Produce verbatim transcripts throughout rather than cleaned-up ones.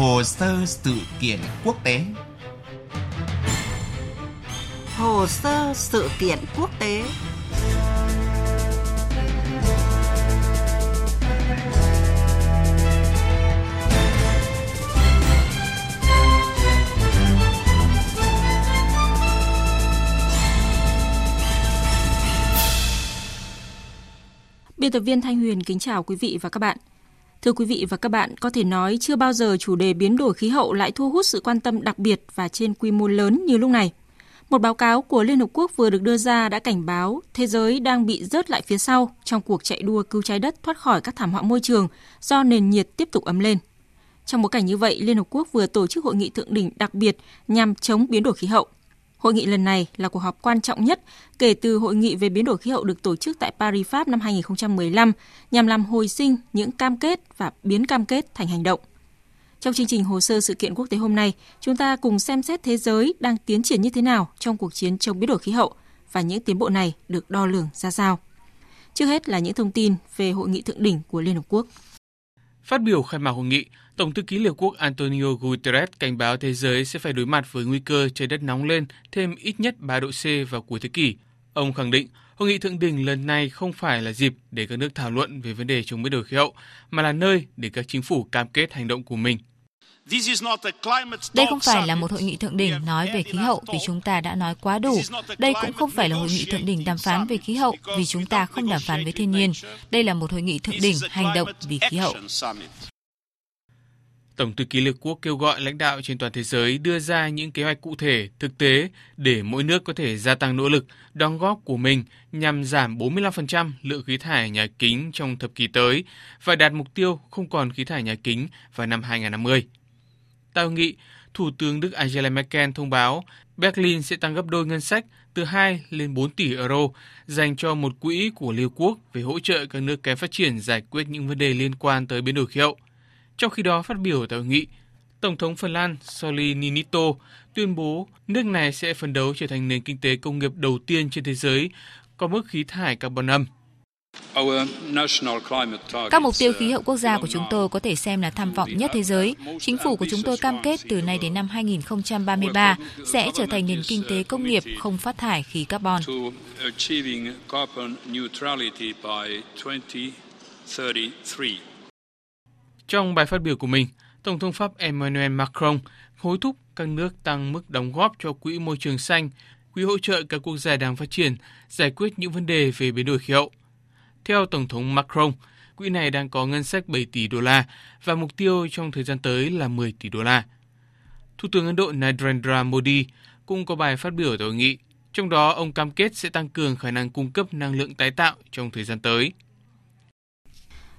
Hồ sơ sự kiện quốc tế. Hồ sơ sự kiện quốc tế. Biên tập viên Thanh Huyền kính chào quý vị và các bạn. Thưa quý vị và các bạn, có thể nói chưa bao giờ chủ đề biến đổi khí hậu lại thu hút sự quan tâm đặc biệt và trên quy mô lớn như lúc này. Một báo cáo của Liên Hợp Quốc vừa được đưa ra đã cảnh báo thế giới đang bị rớt lại phía sau trong cuộc chạy đua cứu trái đất thoát khỏi các thảm họa môi trường do nền nhiệt tiếp tục ấm lên. Trong bối cảnh như vậy, Liên Hợp Quốc vừa tổ chức hội nghị thượng đỉnh đặc biệt nhằm chống biến đổi khí hậu. Hội nghị lần này là cuộc họp quan trọng nhất kể từ hội nghị về biến đổi khí hậu được tổ chức tại Paris, Pháp năm hai không một năm nhằm làm hồi sinh những cam kết và biến cam kết thành hành động. Trong chương trình Hồ sơ sự kiện quốc tế hôm nay, chúng ta cùng xem xét thế giới đang tiến triển như thế nào trong cuộc chiến chống biến đổi khí hậu và những tiến bộ này được đo lường ra sao. Trước hết là những thông tin về hội nghị thượng đỉnh của Liên Hợp Quốc. Phát biểu khai mạc hội nghị, Tổng thư ký Liên Hợp Quốc Antonio Guterres cảnh báo thế giới sẽ phải đối mặt với nguy cơ trái đất nóng lên thêm ít nhất ba độ C vào cuối thế kỷ. Ông khẳng định, hội nghị thượng đỉnh lần này không phải là dịp để các nước thảo luận về vấn đề chống biến đổi khí hậu, mà là nơi để các chính phủ cam kết hành động của mình. Đây không phải là một hội nghị thượng đỉnh nói về khí hậu vì chúng ta đã nói quá đủ. Đây cũng không phải là hội nghị thượng đỉnh đàm phán về khí hậu vì chúng ta không đàm phán với thiên nhiên. Đây là một hội nghị thượng đỉnh hành động vì khí hậu. Tổng thư ký Liên Hợp Quốc kêu gọi lãnh đạo trên toàn thế giới đưa ra những kế hoạch cụ thể, thực tế để mỗi nước có thể gia tăng nỗ lực, đóng góp của mình nhằm giảm bốn mươi lăm phần trăm lượng khí thải nhà kính trong thập kỷ tới và đạt mục tiêu không còn khí thải nhà kính vào năm hai không năm không. Tại hội nghị, Thủ tướng Đức Angela Merkel thông báo Berlin sẽ tăng gấp đôi ngân sách từ hai lên bốn tỷ euro dành cho một quỹ của Liên Hợp Quốc về hỗ trợ các nước kém phát triển giải quyết những vấn đề liên quan tới biến đổi khí hậu. Trong khi đó, phát biểu tại hội nghị, Tổng thống Phần Lan Sauli Niinisto tuyên bố nước này sẽ phấn đấu trở thành nền kinh tế công nghiệp đầu tiên trên thế giới có mức khí thải carbon âm. Các mục tiêu khí hậu quốc gia của chúng tôi có thể xem là tham vọng nhất thế giới. Chính phủ của chúng tôi cam kết từ nay đến năm hai không ba ba sẽ trở thành nền kinh tế công nghiệp không phát thải khí carbon. Trong bài phát biểu của mình, Tổng thống Pháp Emmanuel Macron hối thúc các nước tăng mức đóng góp cho Quỹ Môi trường Xanh, Quỹ hỗ trợ các quốc gia đang phát triển giải quyết những vấn đề về biến đổi khí hậu. Theo Tổng thống Macron, quỹ này đang có ngân sách bảy tỷ đô la và mục tiêu trong thời gian tới là mười tỷ đô la. Thủ tướng Ấn Độ Narendra Modi cũng có bài phát biểu tại hội nghị, trong đó ông cam kết sẽ tăng cường khả năng cung cấp năng lượng tái tạo trong thời gian tới.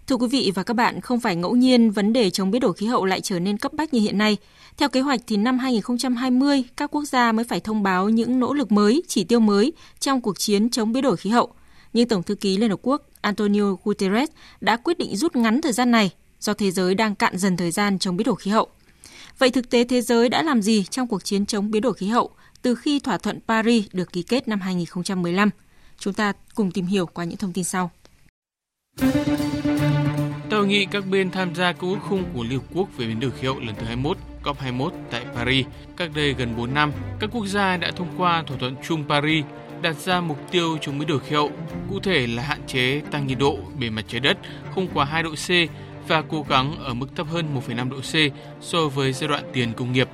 Thưa quý vị và các bạn, không phải ngẫu nhiên vấn đề chống biến đổi khí hậu lại trở nên cấp bách như hiện nay. Theo kế hoạch thì năm hai không hai không, các quốc gia mới phải thông báo những nỗ lực mới, chỉ tiêu mới trong cuộc chiến chống biến đổi khí hậu. Nhưng Tổng thư ký Liên Hợp Quốc Antonio Guterres đã quyết định rút ngắn thời gian này do thế giới đang cạn dần thời gian chống biến đổi khí hậu. Vậy thực tế thế giới đã làm gì trong cuộc chiến chống biến đổi khí hậu từ khi thỏa thuận Paris được ký kết năm hai không một năm? Chúng ta cùng tìm hiểu qua những thông tin sau. Tại hội nghị, các bên tham gia Công ước Khung của Liên Hợp Quốc về biến đổi khí hậu lần thứ hai mươi mốt, cop hai mươi mốt tại Paris, cách đây gần bốn năm, các quốc gia đã thông qua thỏa thuận chung Paris đặt ra mục tiêu chống biến đổi khí hậu, cụ thể là hạn chế tăng nhiệt độ bề mặt trái đất không quá hai độ C và cố gắng ở mức thấp hơn một phẩy năm độ C so với giai đoạn tiền công nghiệp.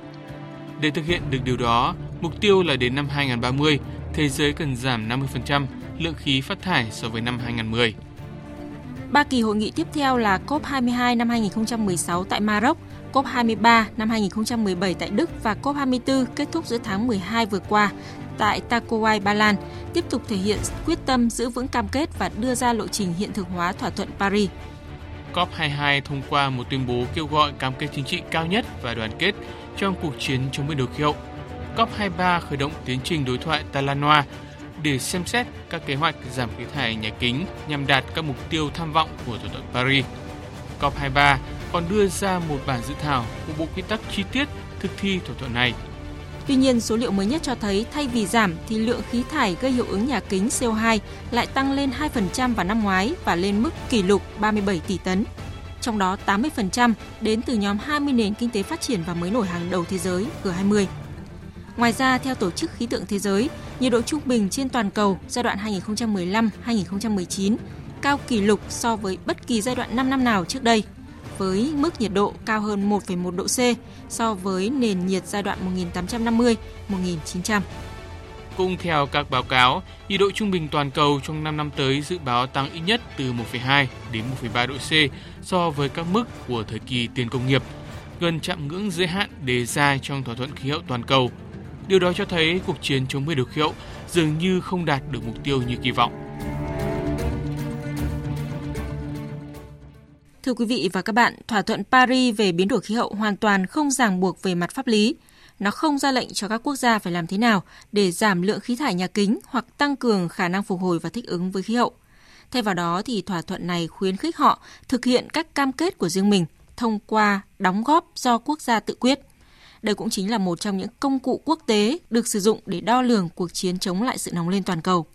Để thực hiện được điều đó, mục tiêu là đến năm hai không ba không, thế giới cần giảm năm mươi phần trăm lượng khí phát thải so với năm hai không một không. Ba kỳ hội nghị tiếp theo là cop hai mươi hai năm hai không một sáu tại Maroc, cop hai mươi ba năm hai không một bảy tại Đức và cop hai mươi tư kết thúc giữa tháng mười hai vừa qua tại Tacuai, Ba Lan, tiếp tục thể hiện quyết tâm giữ vững cam kết và đưa ra lộ trình hiện thực hóa thỏa thuận Paris. cop hai mươi hai thông qua một tuyên bố kêu gọi cam kết chính trị cao nhất và đoàn kết trong cuộc chiến chống biến đổi khí hậu. cop hai mươi ba khởi động tiến trình đối thoại Talanoa để xem xét các kế hoạch giảm khí thải nhà kính nhằm đạt các mục tiêu tham vọng của thỏa thuận Paris. cop hai mươi ba còn đưa ra một bản dự thảo của bộ quy tắc chi tiết thực thi thỏa thuận này. Tuy nhiên, số liệu mới nhất cho thấy thay vì giảm thì lượng khí thải gây hiệu ứng nhà kính xê o hai lại tăng lên hai phần trăm vào năm ngoái và lên mức kỷ lục ba mươi bảy tỷ tấn. trong đó tám mươi phần trăm đến từ nhóm hai mươi nền kinh tế phát triển và mới nổi hàng đầu thế giới G hai mươi. Ngoài ra, theo Tổ chức Khí tượng Thế giới, nhiệt độ trung bình trên toàn cầu giai đoạn hai nghìn không trăm mười lăm đến hai nghìn không trăm mười chín cao kỷ lục so với bất kỳ giai đoạn năm năm nào trước đây, với mức nhiệt độ cao hơn một phẩy một độ C so với nền nhiệt giai đoạn một nghìn tám trăm năm mươi đến một nghìn chín trăm. Cũng theo các báo cáo, nhiệt độ trung bình toàn cầu trong năm năm tới dự báo tăng ít nhất từ một phẩy hai đến một phẩy ba độ C so với các mức của thời kỳ tiền công nghiệp, gần chạm ngưỡng giới hạn đề ra trong thỏa thuận khí hậu toàn cầu. Điều đó cho thấy cuộc chiến chống biến đổi khí hậu dường như không đạt được mục tiêu như kỳ vọng. Thưa quý vị và các bạn, thỏa thuận Paris về biến đổi khí hậu hoàn toàn không ràng buộc về mặt pháp lý. Nó không ra lệnh cho các quốc gia phải làm thế nào để giảm lượng khí thải nhà kính hoặc tăng cường khả năng phục hồi và thích ứng với khí hậu. Thay vào đó, thì thỏa thuận này khuyến khích họ thực hiện các cam kết của riêng mình thông qua đóng góp do quốc gia tự quyết. Đây cũng chính là một trong những công cụ quốc tế được sử dụng để đo lường cuộc chiến chống lại sự nóng lên toàn cầu.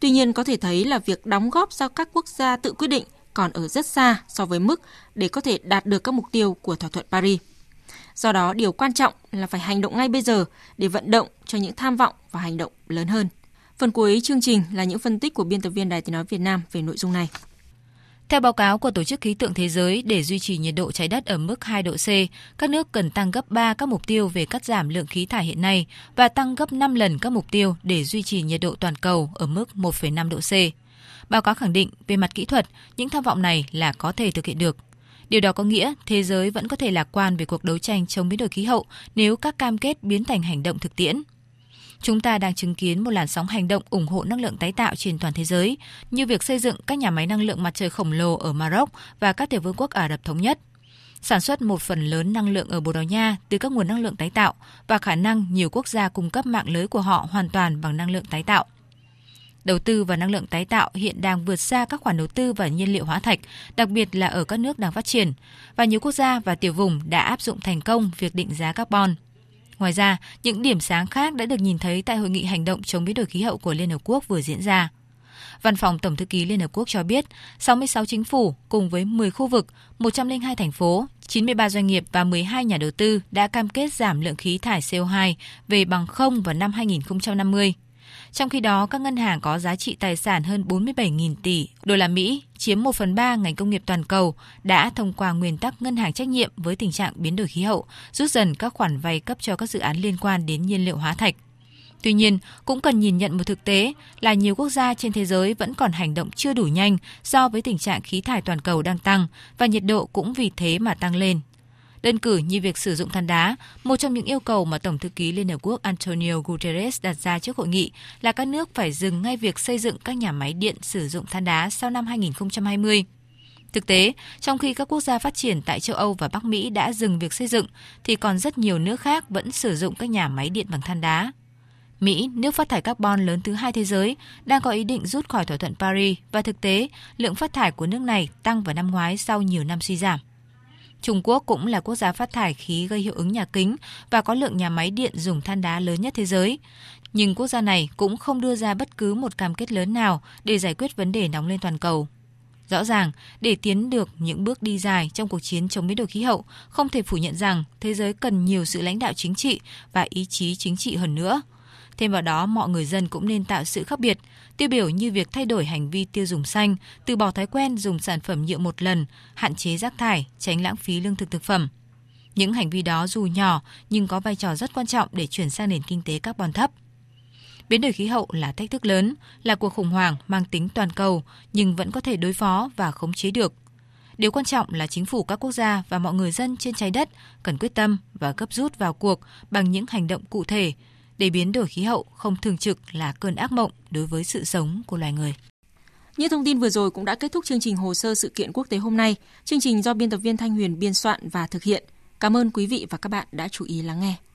Tuy nhiên, có thể thấy là việc đóng góp do các quốc gia tự quyết định còn ở rất xa so với mức để có thể đạt được các mục tiêu của thỏa thuận Paris. Do đó, điều quan trọng là phải hành động ngay bây giờ để vận động cho những tham vọng và hành động lớn hơn. Phần cuối chương trình là những phân tích của biên tập viên Đài Tiếng nói Việt Nam về nội dung này. Theo báo cáo của Tổ chức Khí tượng Thế giới, để duy trì nhiệt độ trái đất ở mức hai độ C, các nước cần tăng gấp ba các mục tiêu về cắt giảm lượng khí thải hiện nay và tăng gấp năm lần các mục tiêu để duy trì nhiệt độ toàn cầu ở mức một phẩy năm độ C. Báo cáo khẳng định, về mặt kỹ thuật, những tham vọng này là có thể thực hiện được. Điều đó có nghĩa thế giới vẫn có thể lạc quan về cuộc đấu tranh chống biến đổi khí hậu nếu các cam kết biến thành hành động thực tiễn. Chúng ta đang chứng kiến một làn sóng hành động ủng hộ năng lượng tái tạo trên toàn thế giới, như việc xây dựng các nhà máy năng lượng mặt trời khổng lồ ở Maroc và các tiểu vương quốc Ả Rập Thống Nhất, sản xuất một phần lớn năng lượng ở Bồ Đào Nha từ các nguồn năng lượng tái tạo và khả năng nhiều quốc gia cung cấp mạng lưới của họ hoàn toàn bằng năng lượng tái tạo. Đầu tư vào năng lượng tái tạo hiện đang vượt xa các khoản đầu tư vào nhiên liệu hóa thạch, đặc biệt là ở các nước đang phát triển, và nhiều quốc gia và tiểu vùng đã áp dụng thành công việc định giá carbon. Ngoài ra, những điểm sáng khác đã được nhìn thấy tại Hội nghị Hành động chống biến đổi khí hậu của Liên Hợp Quốc vừa diễn ra. Văn phòng Tổng thư ký Liên Hợp Quốc cho biết, sáu mươi sáu chính phủ cùng với mười khu vực, một trăm lẻ hai thành phố, chín mươi ba doanh nghiệp và mười hai nhà đầu tư đã cam kết giảm lượng khí thải xê o hai về bằng không vào năm hai nghìn không trăm năm mươi. Trong khi đó, các ngân hàng có giá trị tài sản hơn bốn mươi bảy nghìn tỷ đô la Mỹ, chiếm một phần ba ngành công nghiệp toàn cầu, đã thông qua nguyên tắc ngân hàng trách nhiệm với tình trạng biến đổi khí hậu, rút dần các khoản vay cấp cho các dự án liên quan đến nhiên liệu hóa thạch. Tuy nhiên, cũng cần nhìn nhận một thực tế là nhiều quốc gia trên thế giới vẫn còn hành động chưa đủ nhanh so với tình trạng khí thải toàn cầu đang tăng và nhiệt độ cũng vì thế mà tăng lên. Đơn cử như việc sử dụng than đá, một trong những yêu cầu mà Tổng thư ký Liên Hợp Quốc Antonio Guterres đặt ra trước hội nghị là các nước phải dừng ngay việc xây dựng các nhà máy điện sử dụng than đá sau năm hai nghìn không trăm hai mươi. Thực tế, trong khi các quốc gia phát triển tại châu Âu và Bắc Mỹ đã dừng việc xây dựng, thì còn rất nhiều nước khác vẫn sử dụng các nhà máy điện bằng than đá. Mỹ, nước phát thải carbon lớn thứ hai thế giới, đang có ý định rút khỏi thỏa thuận Paris và thực tế, lượng phát thải của nước này tăng vào năm ngoái sau nhiều năm suy giảm. Trung Quốc cũng là quốc gia phát thải khí gây hiệu ứng nhà kính và có lượng nhà máy điện dùng than đá lớn nhất thế giới. Nhưng quốc gia này cũng không đưa ra bất cứ một cam kết lớn nào để giải quyết vấn đề nóng lên toàn cầu. Rõ ràng, để tiến được những bước đi dài trong cuộc chiến chống biến đổi khí hậu, không thể phủ nhận rằng thế giới cần nhiều sự lãnh đạo chính trị và ý chí chính trị hơn nữa. Thêm vào đó, mọi người dân cũng nên tạo sự khác biệt, tiêu biểu như việc thay đổi hành vi tiêu dùng xanh, từ bỏ thói quen dùng sản phẩm nhựa một lần, hạn chế rác thải, tránh lãng phí lương thực thực phẩm. Những hành vi đó dù nhỏ nhưng có vai trò rất quan trọng để chuyển sang nền kinh tế carbon thấp. Biến đổi khí hậu là thách thức lớn, là cuộc khủng hoảng mang tính toàn cầu nhưng vẫn có thể đối phó và khống chế được. Điều quan trọng là chính phủ các quốc gia và mọi người dân trên trái đất cần quyết tâm và gấp rút vào cuộc bằng những hành động cụ thể, để biến đổi khí hậu không thường trực là cơn ác mộng đối với sự sống của loài người. Những thông tin vừa rồi cũng đã kết thúc chương trình Hồ sơ sự kiện quốc tế hôm nay. Chương trình do biên tập viên Thanh Huyền biên soạn và thực hiện. Cảm ơn quý vị và các bạn đã chú ý lắng nghe.